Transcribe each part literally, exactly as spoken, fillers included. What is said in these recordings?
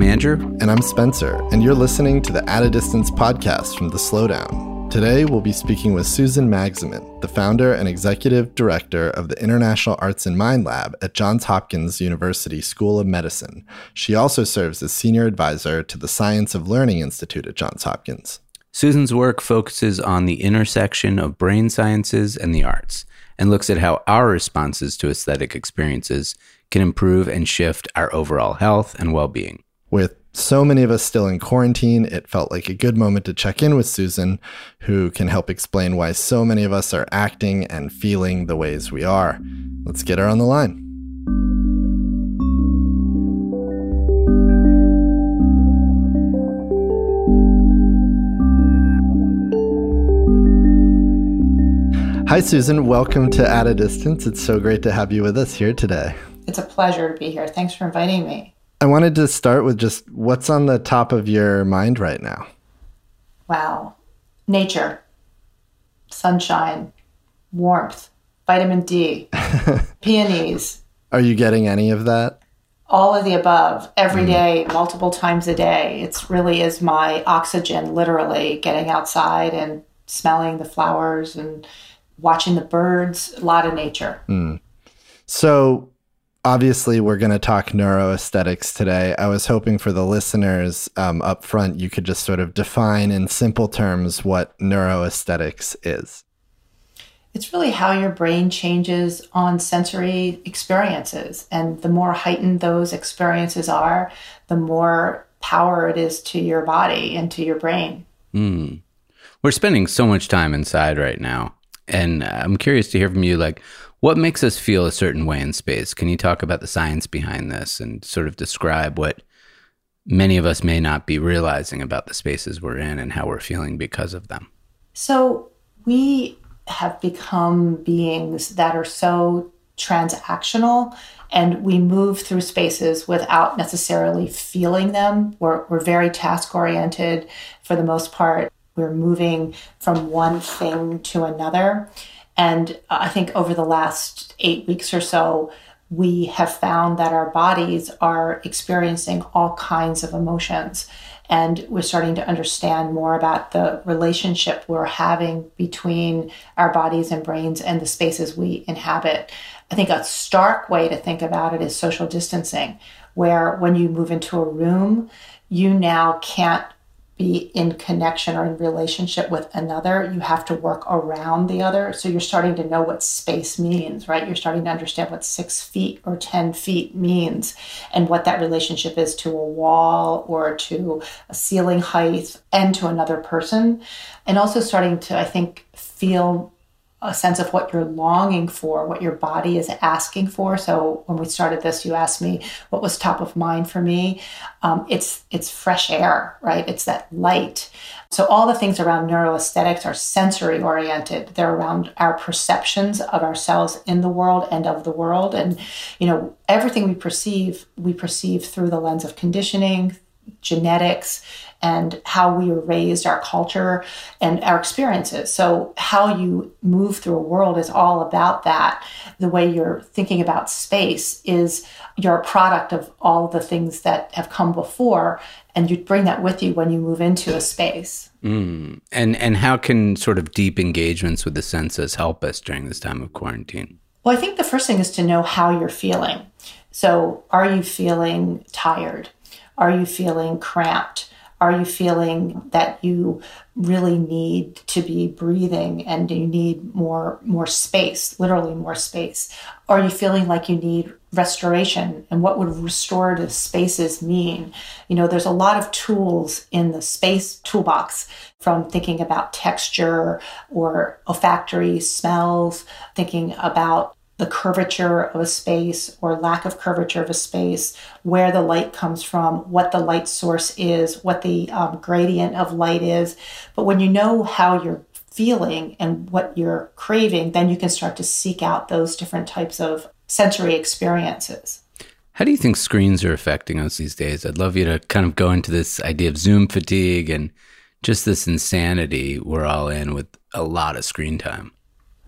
I'm Andrew. And I'm Spencer, and you're listening to the At a Distance podcast from The Slowdown. Today, we'll be speaking with Susan Magsamen, the founder and executive director of the International Arts and Mind Lab at Johns Hopkins University School of Medicine. She also serves as senior advisor to the Science of Learning Institute at Johns Hopkins. Susan's work focuses on the intersection of brain sciences and the arts, and looks at how our responses to aesthetic experiences can improve and shift our overall health and well-being. With so many of us still in quarantine, it felt like a good moment to check in with Susan, who can help explain why so many of us are acting and feeling the ways we are. Let's get her on the line. Hi, Susan. Welcome to At a Distance. It's so great to have you with us here today. It's a pleasure to be here. Thanks for inviting me. I wanted to start with just what's on the top of your mind right now. Wow. Nature, sunshine, warmth, vitamin D, peonies. Are you getting any of that? All of the above, every mm. day, multiple times a day. It really is my oxygen, literally, getting outside and smelling the flowers and watching the birds, a lot of nature. Mm. So obviously we're going to talk neuroaesthetics today. I was hoping for the listeners um, up front, you could just sort of define in simple terms what neuroaesthetics is. It's really how your brain changes on sensory experiences. And the more heightened those experiences are, the more power it is to your body and to your brain. Mm. We're spending so much time inside right now. And I'm curious to hear from you, like, what makes us feel a certain way in space? Can you talk about the science behind this and sort of describe what many of us may not be realizing about the spaces we're in and how we're feeling because of them? So we have become beings that are so transactional, and we move through spaces without necessarily feeling them. We're, we're very task-oriented for the most part. We're moving from one thing to another. And I think over the last eight weeks or so, we have found that our bodies are experiencing all kinds of emotions. And we're starting to understand more about the relationship we're having between our bodies and brains and the spaces we inhabit. I think a stark way to think about it is social distancing, where when you move into a room, you now can't be in connection or in relationship with another. You have to work around the other. So you're starting to know what space means, right? You're starting to understand what six feet or ten feet means and what that relationship is to a wall or to a ceiling height and to another person. And also starting to, I think, feel a sense of what you're longing for, what your body is asking for. So when we started this, you asked me what was top of mind for me. Um, it's it's fresh air, right? It's that light. So all the things around neuroaesthetics are sensory oriented. They're around our perceptions of ourselves in the world and of the world. And, you know, everything we perceive, we perceive through the lens of conditioning, genetics, and how we were raised, our culture, and our experiences. So how you move through a world is all about that. The way you're thinking about space is you're a product of all the things that have come before, and you bring that with you when you move into a space. Mm. And, and how can sort of deep engagements with the senses help us during this time of quarantine? Well, I think the first thing is to know how you're feeling. So are you feeling tired? Are you feeling cramped? Are you feeling that you really need to be breathing and you need more more space, literally more space? Are you feeling like you need restoration? And what would restorative spaces mean? You know, there's a lot of tools in the space toolbox, from thinking about texture or olfactory smells, thinking about the curvature of a space or lack of curvature of a space, where the light comes from, what the light source is, what the um, gradient of light is. But when you know how you're feeling and what you're craving, then you can start to seek out those different types of sensory experiences. How do you think screens are affecting us these days? I'd love you to kind of go into this idea of Zoom fatigue and just this insanity we're all in with a lot of screen time.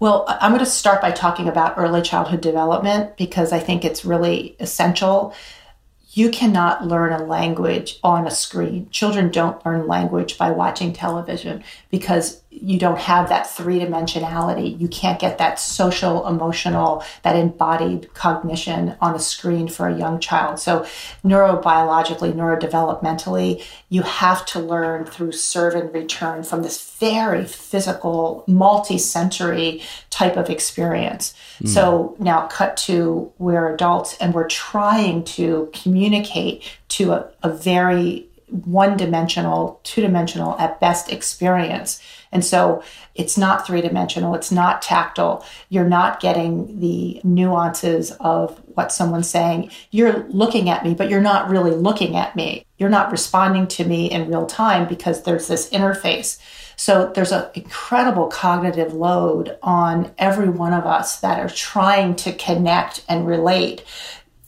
Well, I'm going to start by talking about early childhood development, because I think it's really essential. You cannot learn a language on a screen. Children don't learn language by watching television because you don't have that three-dimensionality. You can't get that social, emotional, that embodied cognition on a screen for a young child. So neurobiologically, neurodevelopmentally, you have to learn through serve and return from this very physical, multi-sensory type of experience. Mm. So now cut to we're adults and we're trying to communicate to a, a very one-dimensional, two-dimensional at best experience. And so it's not three-dimensional, it's not tactile. You're not getting the nuances of what someone's saying. You're looking at me, but you're not really looking at me. You're not responding to me in real time because there's this interface. So there's an incredible cognitive load on every one of us that are trying to connect and relate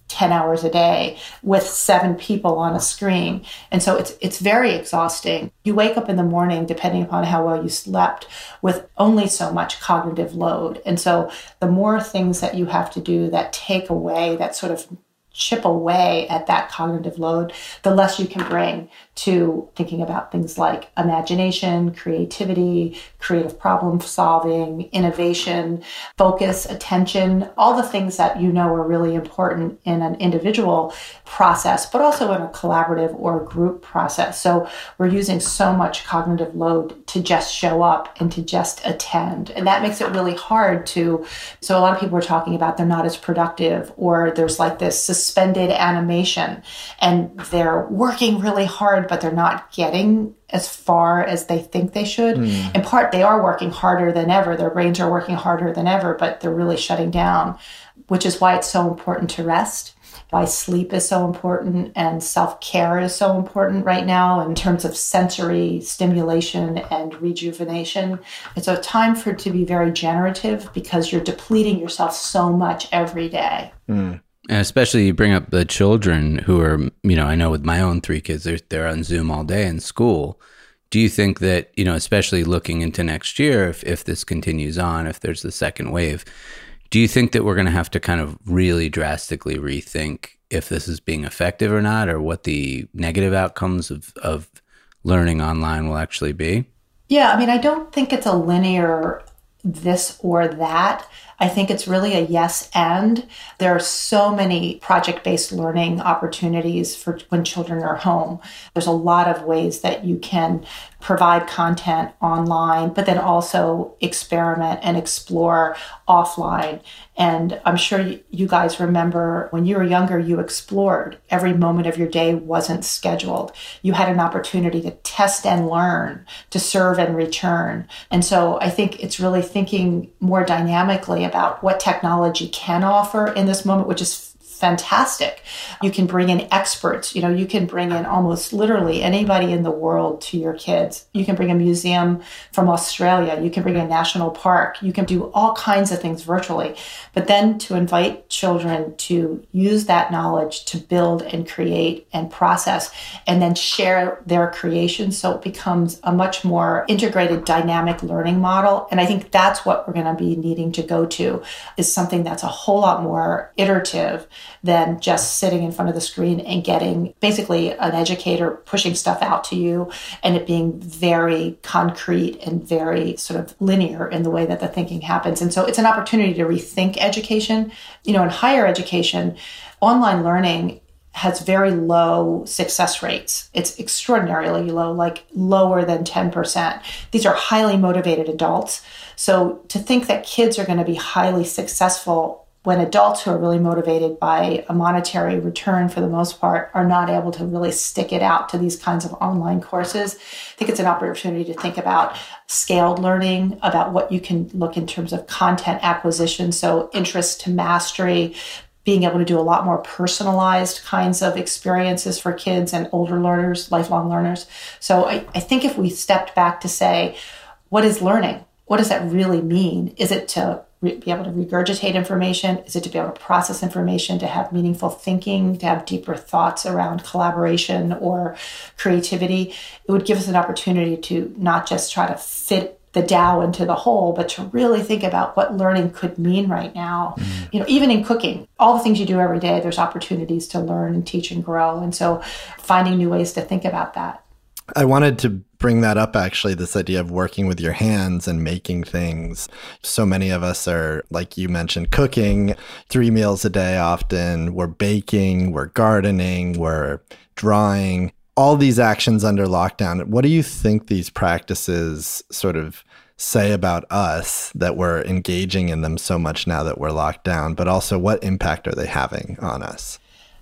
ten hours a day with seven people on a screen. And so it's it's very exhausting. You wake up in the morning, depending upon how well you slept, with only so much cognitive load. And so the more things that you have to do that take away, that sort of chip away at that cognitive load, the less you can bring to thinking about things like imagination, creativity, creative problem solving, innovation, focus, attention, all the things that you know are really important in an individual process, but also in a collaborative or group process. So we're using so much cognitive load to just show up and to just attend. And that makes it really hard to, so a lot of people are talking about they're not as productive, or there's like this suspended animation and they're working really hard, but they're not getting as far as they think they should. Mm. In part, they are working harder than ever. Their brains are working harder than ever, but they're really shutting down, which is why it's so important to rest, why sleep is so important and self-care is so important right now in terms of sensory stimulation and rejuvenation. It's a time for it to be very generative because you're depleting yourself so much every day. Mm. And especially you bring up the children who are, you know, I know with my own three kids, they're, they're on Zoom all day in school. Do you think that, you know, especially looking into next year, if, if this continues on, if there's the second wave, do you think that we're going to have to kind of really drastically rethink if this is being effective or not, or what the negative outcomes of, of learning online will actually be? Yeah, I mean, I don't think it's a linear this or that. I think it's really a yes and. There are so many project-based learning opportunities for when children are home. There's a lot of ways that you can provide content online, but then also experiment and explore offline. And I'm sure you guys remember when you were younger, you explored. Every moment of your day wasn't scheduled. You had an opportunity to test and learn, to serve and return. And so I think it's really thinking more dynamically about what technology can offer in this moment, which is fantastic. You can bring in experts. You know, you can bring in almost literally anybody in the world to your kids. You can bring a museum from Australia. You can bring a national park. You can do all kinds of things virtually. But then to invite children to use that knowledge to build and create and process and then share their creation, so it becomes a much more integrated dynamic learning model. And I think that's what we're going to be needing to go to, is something that's a whole lot more iterative than just sitting in front of the screen and getting basically an educator pushing stuff out to you and it being very concrete and very sort of linear in the way that the thinking happens. And so it's an opportunity to rethink education. You know, in higher education, online learning has very low success rates. It's extraordinarily low, like lower than ten percent. These are highly motivated adults. So to think that kids are going to be highly successful when adults who are really motivated by a monetary return, for the most part, are not able to really stick it out to these kinds of online courses, I think it's an opportunity to think about scaled learning, about what you can look in terms of content acquisition, so interest to mastery, being able to do a lot more personalized kinds of experiences for kids and older learners, lifelong learners. So I, I think if we stepped back to say, what is learning? What does that really mean? Is it to be able to regurgitate information? Is it to be able to process information, to have meaningful thinking, to have deeper thoughts around collaboration or creativity? It would give us an opportunity to not just try to fit the Tao into the whole, but to really think about what learning could mean right now. Mm-hmm. You know, even in cooking, all the things you do every day, there's opportunities to learn and teach and grow. And so finding new ways to think about that. I wanted to bring that up, actually, this idea of working with your hands and making things. So many of us are, like you mentioned, cooking three meals a day often. We're baking, we're gardening, we're drawing. All these actions under lockdown, what do you think these practices sort of say about us that we're engaging in them so much now that we're locked down, but also what impact are they having on us?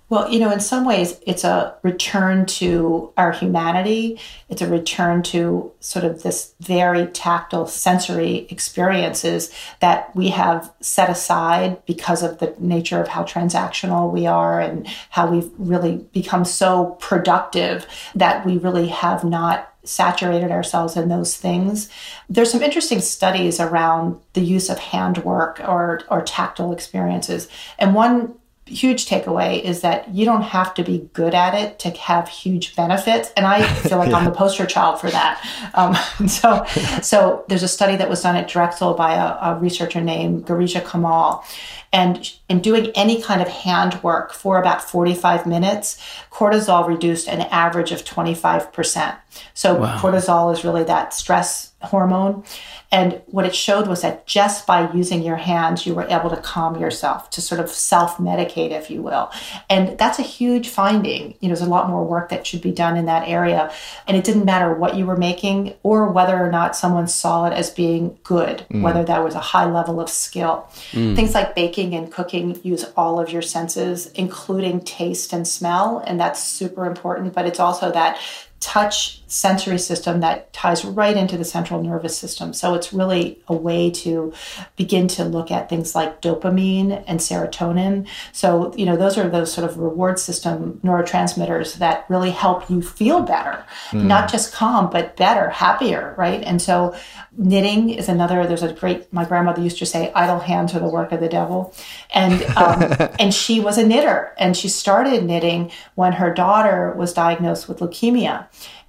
Well, you know, in some ways, it's a return to our humanity. It's a return to sort of this very tactile sensory experiences that we have set aside because of the nature of how transactional we are and how we've really become so productive that we really have not saturated ourselves in those things. There's some interesting studies around the use of handwork or, or tactile experiences. And one huge takeaway is that you don't have to be good at it to have huge benefits. And I feel like yeah. I'm the poster child for that. Um, so, so there's a study that was done at Drexel by a, a researcher named Garisha Kamal. And in doing any kind of handwork for about forty-five minutes, cortisol reduced an average of twenty-five percent. So wow. cortisol is really that stress hormone. And what it showed was that just by using your hands, you were able to calm yourself, to sort of self-medicate, if you will. And that's a huge finding. You know, there's a lot more work that should be done in that area. And it didn't matter what you were making or whether or not someone saw it as being good, mm. whether that was a high level of skill. Mm. Things like baking and cooking use all of your senses, including taste and smell, and that's super important. But it's also that touch sensory system that ties right into the central nervous system. So it's really a way to begin to look at things like dopamine and serotonin. So, you know, those are those sort of reward system neurotransmitters that really help you feel better, mm. not just calm, but better, happier, right? And so knitting is another, there's a great, my grandmother used to say, idle hands are the work of the devil. And, um, and she was a knitter, and she started knitting when her daughter was diagnosed with leukemia.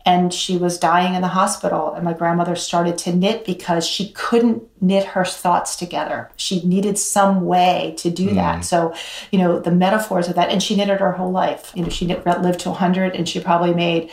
And she was dying in the hospital. And my grandmother started to knit because she couldn't knit her thoughts together. She needed some way to do mm. that. So, you know, the metaphors of that. And she knitted her whole life. You know, she knit, lived to one hundred, and she probably made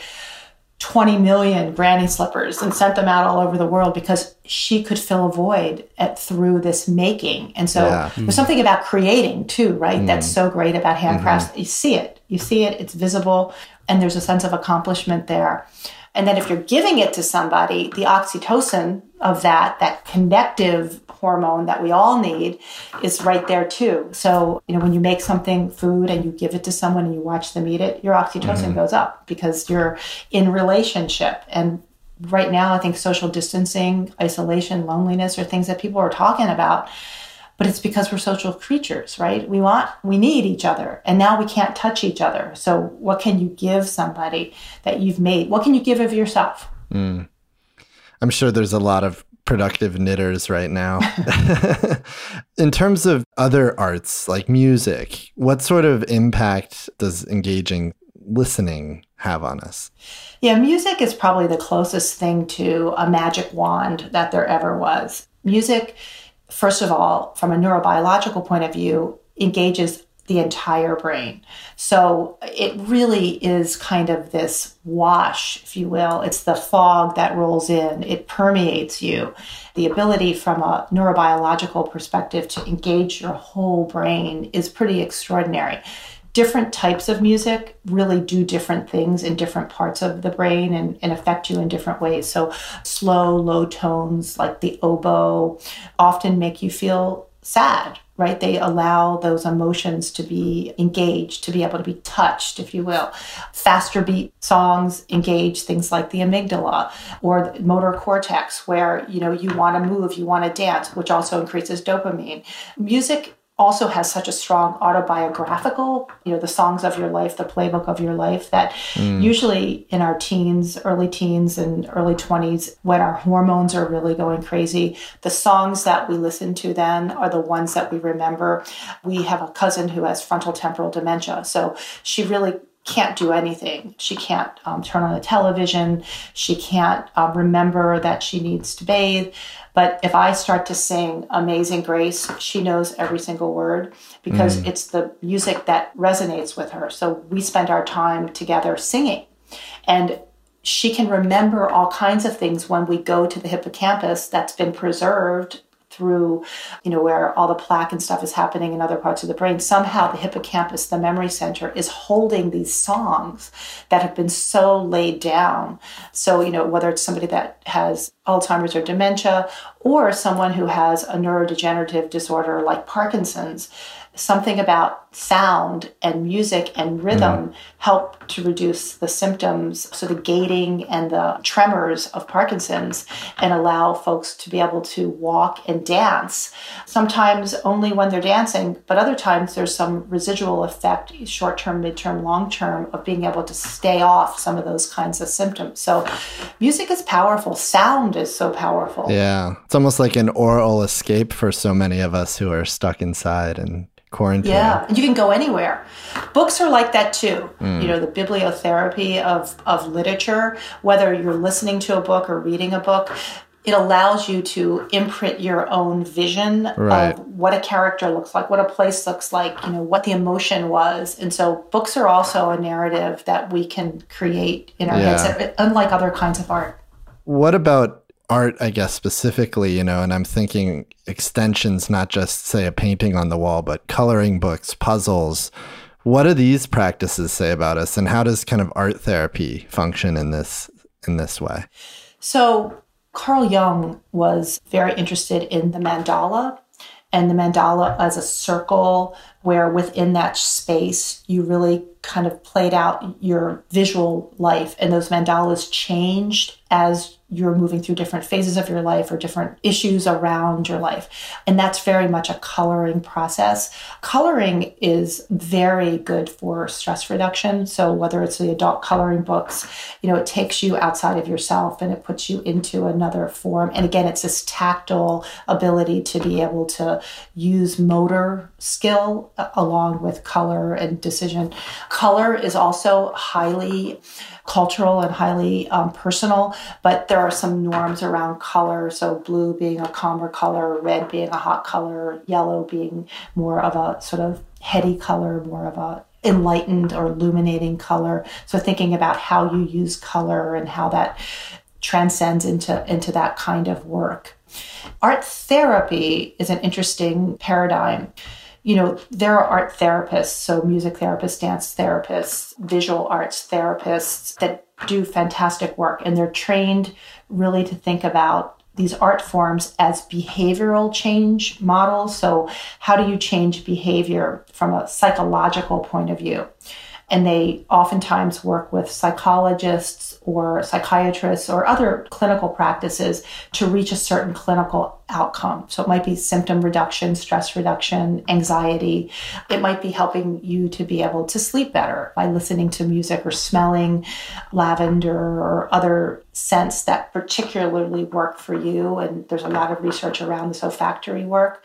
twenty million granny slippers and sent them out all over the world because she could fill a void at, through this making. And so yeah. there's mm. something about creating too, right? Mm. That's so great about handcrafts. Mm-hmm. You see it. You see it. It's visible. And there's a sense of accomplishment there. And then if you're giving it to somebody, the oxytocin of that, that connective hormone that we all need is right there too. So, you know, when you make something, food, and you give it to someone and you watch them eat it, your oxytocin mm. goes up because you're in relationship. And right now, I think social distancing, isolation, loneliness are things that people are talking about. But it's because we're social creatures, right? We want, we need each other. And now we can't touch each other. So what can you give somebody that you've made? What can you give of yourself? Mm. I'm sure there's a lot of productive knitters right now. In terms of other arts like music, what sort of impact does engaging listening have on us? Yeah, music is probably the closest thing to a magic wand that there ever was. Music, first of all, from a neurobiological point of view, engages the entire brain. So it really is kind of this wash, if you will. It's the fog that rolls in. It permeates you. The ability from a neurobiological perspective to engage your whole brain is pretty extraordinary. Different types of music really do different things in different parts of the brain and, and affect you in different ways. So slow, low tones like the oboe often make you feel sad, right? They allow those emotions to be engaged, to be able to be touched, if you will. Faster beat songs engage things like the amygdala or the motor cortex where, you know, you want to move, you want to dance, which also increases dopamine. Music also has such a strong autobiographical, you know, the songs of your life, the playbook of your life, that mm. usually in our teens, early teens and early twenties, when our hormones are really going crazy, the songs that we listen to then are the ones that we remember. We have a cousin who has frontal temporal dementia. So she really can't do anything. She can't um, turn on the television. She can't um, remember that she needs to bathe. But if I start to sing Amazing Grace, she knows every single word because mm. it's the music that resonates with her. So we spend our time together singing. And she can remember all kinds of things when we go to the hippocampus that's been preserved through, you know, where all the plaque and stuff is happening in other parts of the brain. Somehow the hippocampus, the memory center, is holding these songs that have been so laid down. So, you know, whether it's somebody that has Alzheimer's or dementia or someone who has a neurodegenerative disorder like Parkinson's, something about sound and music and rhythm mm. help to reduce the symptoms, so the gating and the tremors of Parkinson's, and allow folks to be able to walk and dance, sometimes only when they're dancing, but other times there's some residual effect, short-term, mid-term, long-term, of being able to stay off some of those kinds of symptoms. So music is powerful. Sound is so powerful. Yeah. It's almost like an oral escape for so many of us who are stuck inside and quarantine. Yeah, you can go anywhere. Books are like that too. Mm. You know, the bibliotherapy of, of literature, whether you're listening to a book or reading a book, it allows you to imprint your own vision right. of what a character looks like, what a place looks like, you know, what the emotion was. And so books are also a narrative that we can create in our yeah. heads, unlike other kinds of art. What about art, I guess, specifically, you know, and I'm thinking extensions, not just, say, a painting on the wall, but coloring books, puzzles. What do these practices say about us, and how does kind of art therapy function in this in this way? So Carl Jung was very interested in the mandala, and the mandala as a circle where within that space you really kind of played out your visual life, and those mandalas changed as you're moving through different phases of your life or different issues around your life. And that's very much a coloring process. Coloring is very good for stress reduction. So whether it's the adult coloring books, you know, it takes you outside of yourself and it puts you into another form. And again, it's this tactile ability to be able to use motor skill along with color and decision. Color is also highly cultural and highly um, personal, but there are some norms around color. So blue being a calmer color, red being a hot color, yellow being more of a sort of heady color, more of a enlightened or illuminating color. So thinking about how you use color and how that transcends into, into that kind of work. Art therapy is an interesting paradigm. You know, there are art therapists, so music therapists, dance therapists, visual arts therapists that do fantastic work. And they're trained really to think about these art forms as behavioral change models. So how do you change behavior from a psychological point of view? And they oftentimes work with psychologists or psychiatrists or other clinical practices to reach a certain clinical outcome. So it might be symptom reduction, stress reduction, anxiety. It might be helping you to be able to sleep better by listening to music or smelling lavender or other scents that particularly work for you. And there's a lot of research around this olfactory work.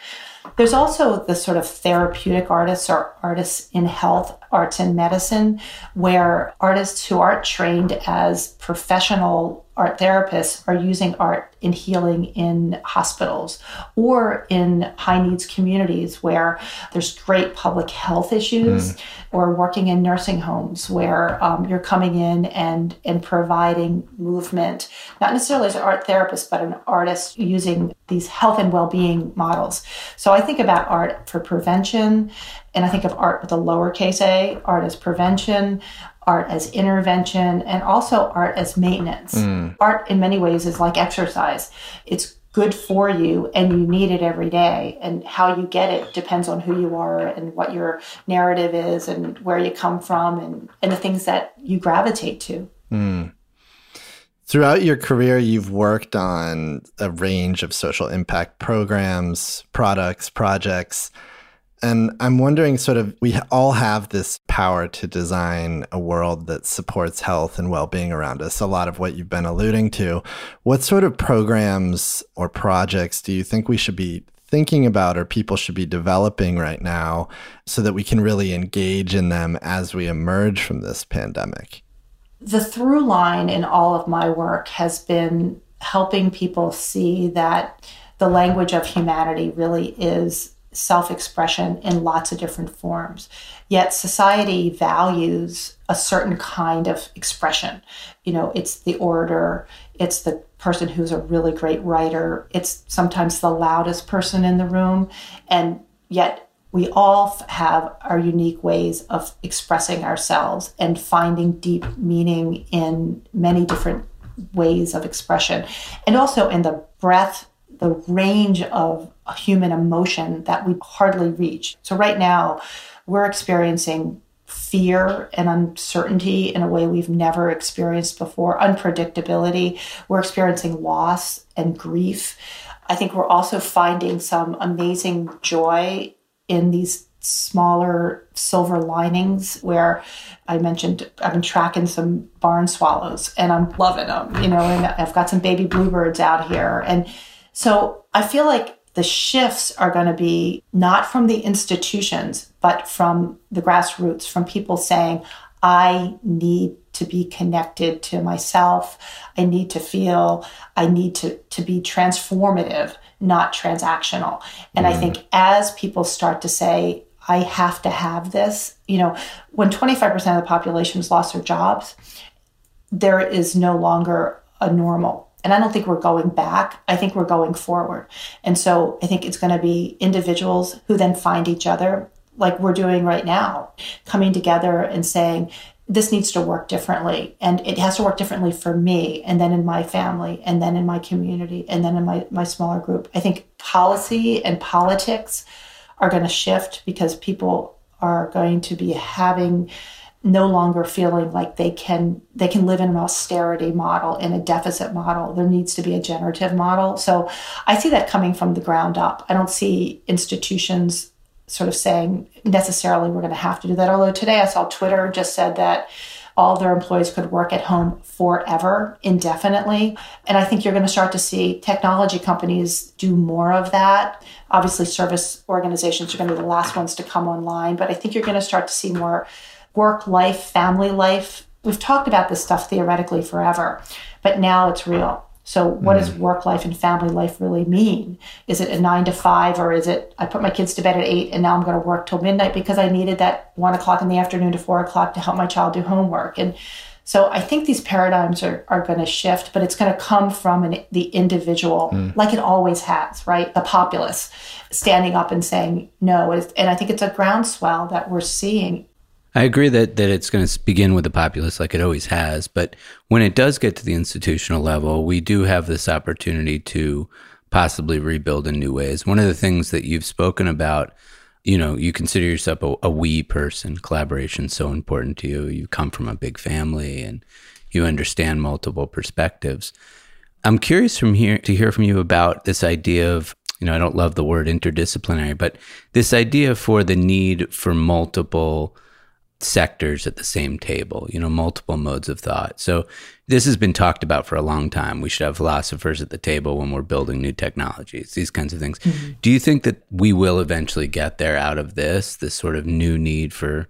There's also the sort of therapeutic artists or artists in health, arts in medicine, where artists who aren't trained as professional art therapists are using art in healing in hospitals or in high needs communities where there's great public health issues, mm. or working in nursing homes where um, you're coming in and, and providing movement, not necessarily as an art therapist, but an artist using these health and well-being models. So I think about art for prevention, and I think of art with a lowercase a, art as prevention, art as intervention, and also art as maintenance. Mm. Art in many ways is like exercise. It's good for you and you need it every day. And how you get it depends on who you are and what your narrative is and where you come from and, and the things that you gravitate to. Mm. Throughout your career, you've worked on a range of social impact programs, products, projects. And I'm wondering, sort of, we all have this power to design a world that supports health and well-being around us, a lot of what you've been alluding to. What sort of programs or projects do you think we should be thinking about or people should be developing right now so that we can really engage in them as we emerge from this pandemic? The through line in all of my work has been helping people see that the language of humanity really is self-expression in lots of different forms. Yet society values a certain kind of expression. You know, it's the orator, it's the person who's a really great writer, it's sometimes the loudest person in the room, and yet we all have our unique ways of expressing ourselves and finding deep meaning in many different ways of expression, and also in the breadth, the range of human emotion that we hardly reach. So right now, we're experiencing fear and uncertainty in a way we've never experienced before, unpredictability. We're experiencing loss and grief. I think we're also finding some amazing joy in these smaller silver linings where I mentioned I've been tracking some barn swallows and I'm loving them, you know, and I've got some baby bluebirds out here. And so I feel like the shifts are going to be not from the institutions, but from the grassroots, from people saying, I need to be connected to myself. I need to feel, I need to, to be transformative, not transactional. And mm. I think as people start to say, I have to have this, you know, when twenty-five percent of the population has lost their jobs, there is no longer a normal. And I don't think we're going back. I think we're going forward. And so I think it's going to be individuals who then find each other, like we're doing right now, coming together and saying, this needs to work differently. And it has to work differently for me, and then in my family, and then in my community, and then in my, my smaller group. I think policy and politics are going to shift because people are going to be having no longer feeling like they can they can live in an austerity model, in a deficit model. There needs to be a generative model. So I see that coming from the ground up. I don't see institutions sort of saying necessarily we're going to have to do that. Although today I saw Twitter just said that all their employees could work at home forever, indefinitely. And I think you're going to start to see technology companies do more of that. Obviously, service organizations are going to be the last ones to come online, but I think you're going to start to see more work life, family life. We've talked about this stuff theoretically forever, but now it's real. So what mm. does work life and family life really mean? Is it a nine to five, or is it I put my kids to bed at eight and now I'm going to work till midnight because I needed that one o'clock in the afternoon to four o'clock to help my child do homework? And so I think these paradigms are, are going to shift, but it's going to come from an, the individual, mm. like it always has, right? The populace standing up and saying no. And I think it's a groundswell that we're seeing. I agree that, that it's going to begin with the populace like it always has, but when it does get to the institutional level, we do have this opportunity to possibly rebuild in new ways. One of the things that you've spoken about, you know, you consider yourself a, a we person, collaboration's so important to you, you come from a big family and you understand multiple perspectives. I'm curious from here to hear from you about this idea of, you know, I don't love the word interdisciplinary, but this idea for the need for multiple sectors at the same table, you know, multiple modes of thought. So this has been talked about for a long time. We should have philosophers at the table when we're building new technologies, these kinds of things. Mm-hmm. Do you think that we will eventually get there out of this, this sort of new need for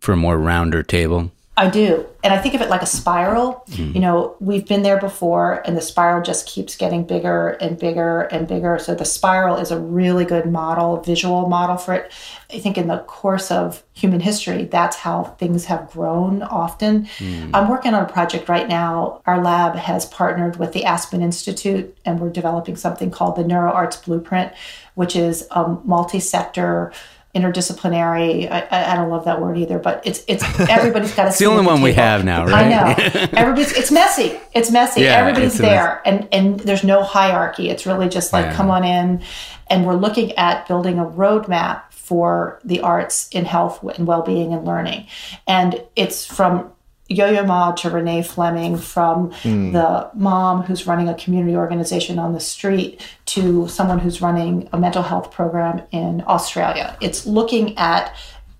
for a more rounder table? I do. And I think of it like a spiral. Mm-hmm. You know, we've been there before and the spiral just keeps getting bigger and bigger and bigger. So the spiral is a really good model, visual model for it. I think in the course of human history, that's how things have grown often. Mm-hmm. I'm working on a project right now. Our lab has partnered with the Aspen Institute and we're developing something called the NeuroArts Blueprint, which is a multi-sector interdisciplinary. I, I don't love that word either, but it's it's everybody's got a. It's the only one we have now, right? I know. Everybody's. It's messy. It's messy. Yeah, everybody's it's there, mess- and and there's no hierarchy. It's really just like, wow, come on in, and we're looking at building a roadmap for the arts in health and well-being and learning, and it's from Yo-Yo Ma to Renee Fleming, from mm. the mom who's running a community organization on the street to someone who's running a mental health program in Australia. It's looking at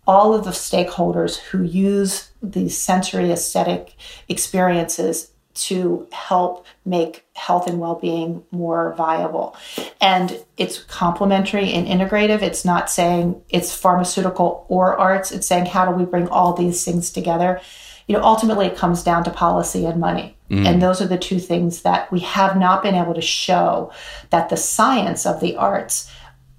all of the stakeholders who use these sensory aesthetic experiences to help make health and well-being more viable. And it's complementary and integrative. It's not saying it's pharmaceutical or arts. It's saying, how do we bring all these things together? You know, ultimately it comes down to policy and money. Mm. And those are the two things that we have not been able to show that the science of the arts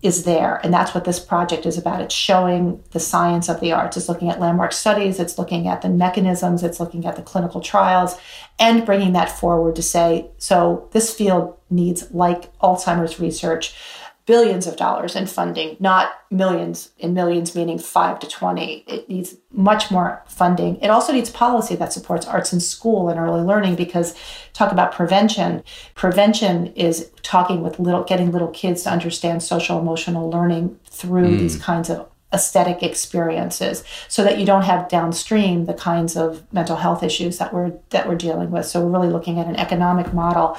is there. And that's what this project is about. It's showing the science of the arts. It's looking at landmark studies. It's looking at the mechanisms. It's looking at the clinical trials and bringing that forward to say, so this field needs, like Alzheimer's research, billions of dollars in funding, not millions, and millions meaning five to twenty. It needs much more funding. It also needs policy that supports arts in school and early learning, because talk about prevention. Prevention is talking with little, getting little kids to understand social emotional learning through mm. these kinds of aesthetic experiences, so that you don't have downstream the kinds of mental health issues that we're that we're dealing with. So we're really looking at an economic model.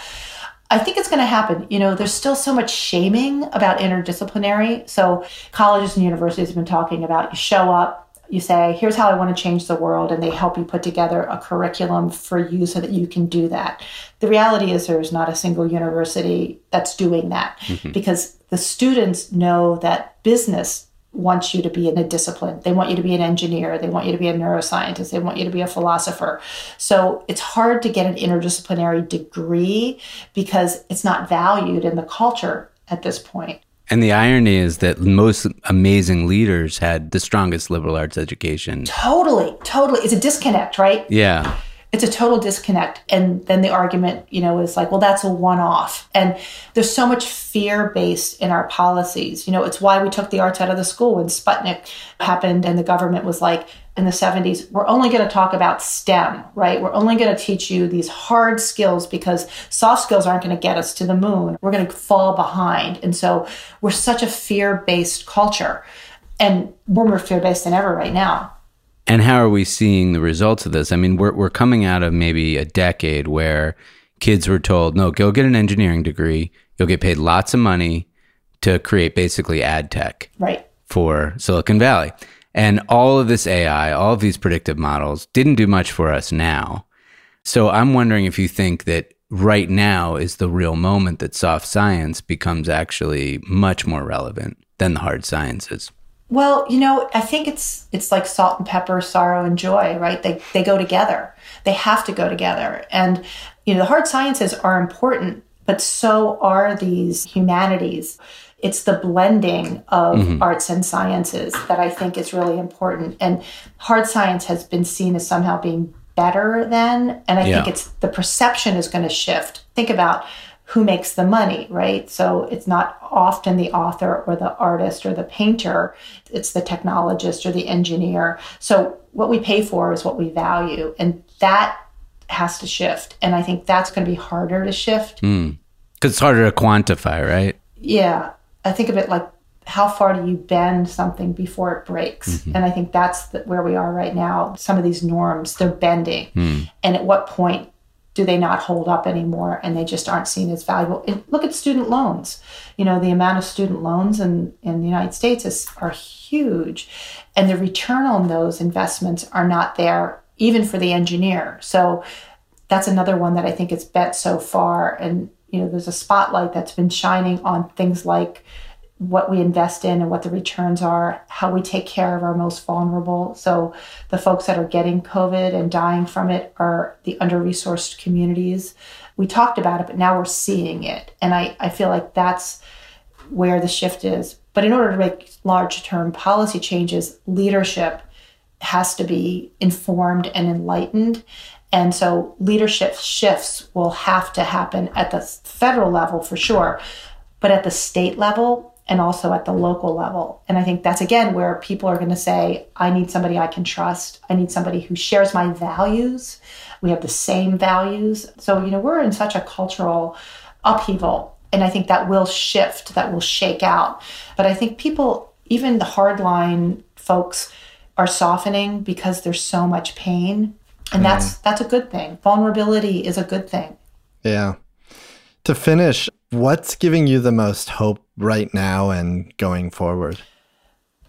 I think it's going to happen. You know, there's still so much shaming about interdisciplinary. So colleges and universities have been talking about, you show up, you say, here's how I want to change the world, and they help you put together a curriculum for you so that you can do that. The reality is there's not a single university that's doing that, mm-hmm. because the students know that business wants you to be in a discipline. They want you to be an engineer. They want you to be a neuroscientist. They want you to be a philosopher. So it's hard to get an interdisciplinary degree because it's not valued in the culture at this point. And the irony is that most amazing leaders had the strongest liberal arts education. Totally, totally. It's a disconnect, right? Yeah. It's a total disconnect. And then the argument, you know, is like, well, that's a one-off. And there's so much fear-based in our policies. You know, it's why we took the arts out of the school when Sputnik happened and the government was like, in the seventies, we're only going to talk about STEM, right? We're only going to teach you these hard skills because soft skills aren't going to get us to the moon. We're going to fall behind. And so we're such a fear-based culture. And we're more fear-based than ever right now. And how are we seeing the results of this? I mean, we're we're coming out of maybe a decade where kids were told, no, go get an engineering degree. You'll get paid lots of money to create basically ad tech right. for Silicon Valley. And all of this A I, all of these predictive models didn't do much for us now. So I'm wondering if you think that right now is the real moment that soft science becomes actually much more relevant than the hard sciences. Well, you know, I think it's it's like salt and pepper, sorrow and joy, right? They they go together. They have to go together. And, you know, the hard sciences are important, but so are these humanities. It's the blending of mm-hmm. arts and sciences that I think is really important. And hard science has been seen as somehow being better than, and I yeah. think it's the perception is going to shift. Think about who makes the money, right? So it's not often the author or the artist or the painter, it's the technologist or the engineer. So what we pay for is what we value, and that has to shift. And I think that's going to be harder to shift. Mm. Because it's harder to quantify, right? Yeah. I think of it like, how far do you bend something before it breaks? Mm-hmm. And I think that's the, where we are right now. Some of these norms, they're bending. Mm. And at what point do they not hold up anymore, and they just aren't seen as valuable? And look at student loans. You know, the amount of student loans in, in the United States is, are huge, and the return on those investments are not there, even for the engineer. So that's another one that I think is bent so far. And, you know, there's a spotlight that's been shining on things like what we invest in and what the returns are, how we take care of our most vulnerable. So the folks that are getting COVID and dying from it are the under-resourced communities. We talked about it, but now we're seeing it. And I, I feel like that's where the shift is. But in order to make large-term policy changes, leadership has to be informed and enlightened. And so leadership shifts will have to happen at the federal level for sure, but at the state level, and also at the local level. And I think that's, again, where people are going to say, I need somebody I can trust. I need somebody who shares my values. We have the same values. So, you know, we're in such a cultural upheaval. And I think that will shift, that will shake out. But I think people, even the hardline folks, are softening because there's so much pain. And mm. that's that's a good thing. Vulnerability is a good thing. Yeah. To finish, what's giving you the most hope right now and going forward?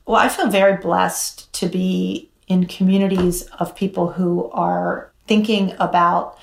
Well, I feel very blessed to be in communities of people who are thinking about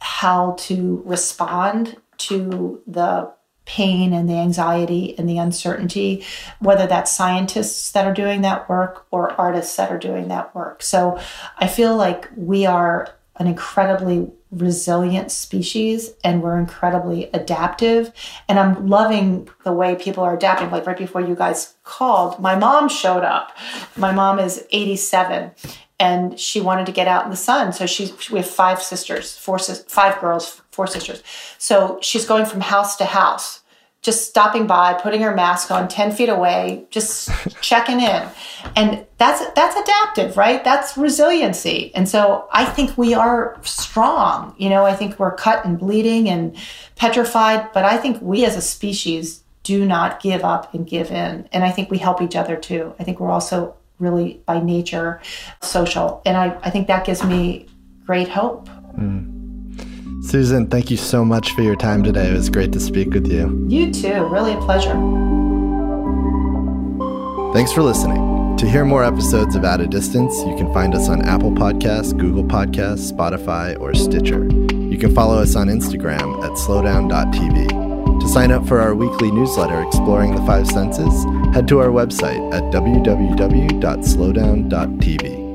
how to respond to the pain and the anxiety and the uncertainty, whether that's scientists that are doing that work or artists that are doing that work. So I feel like we are an incredibly resilient species and we're incredibly adaptive. And I'm loving the way people are adapting. Like right before you guys called, my mom showed up. My mom is eighty-seven and she wanted to get out in the sun. So she's, we have five sisters, four, five girls, four sisters. So she's going from house to house, just stopping by, putting her mask on ten feet away, just checking in. And that's, that's adaptive, right? That's resiliency. And so I think we are strong. You know, I think we're cut and bleeding and petrified, but I think we as a species do not give up and give in. And I think we help each other too. I think we're also really by nature social. And I, I think that gives me great hope. Mm. Susan, thank you so much for your time today. It was great to speak with you. You too. Really a pleasure. Thanks for listening. To hear more episodes of At a Distance, you can find us on Apple Podcasts, Google Podcasts, Spotify, or Stitcher. You can follow us on Instagram at slowdown dot t v. To sign up for our weekly newsletter exploring the five senses, head to our website at w w w dot slowdown dot t v.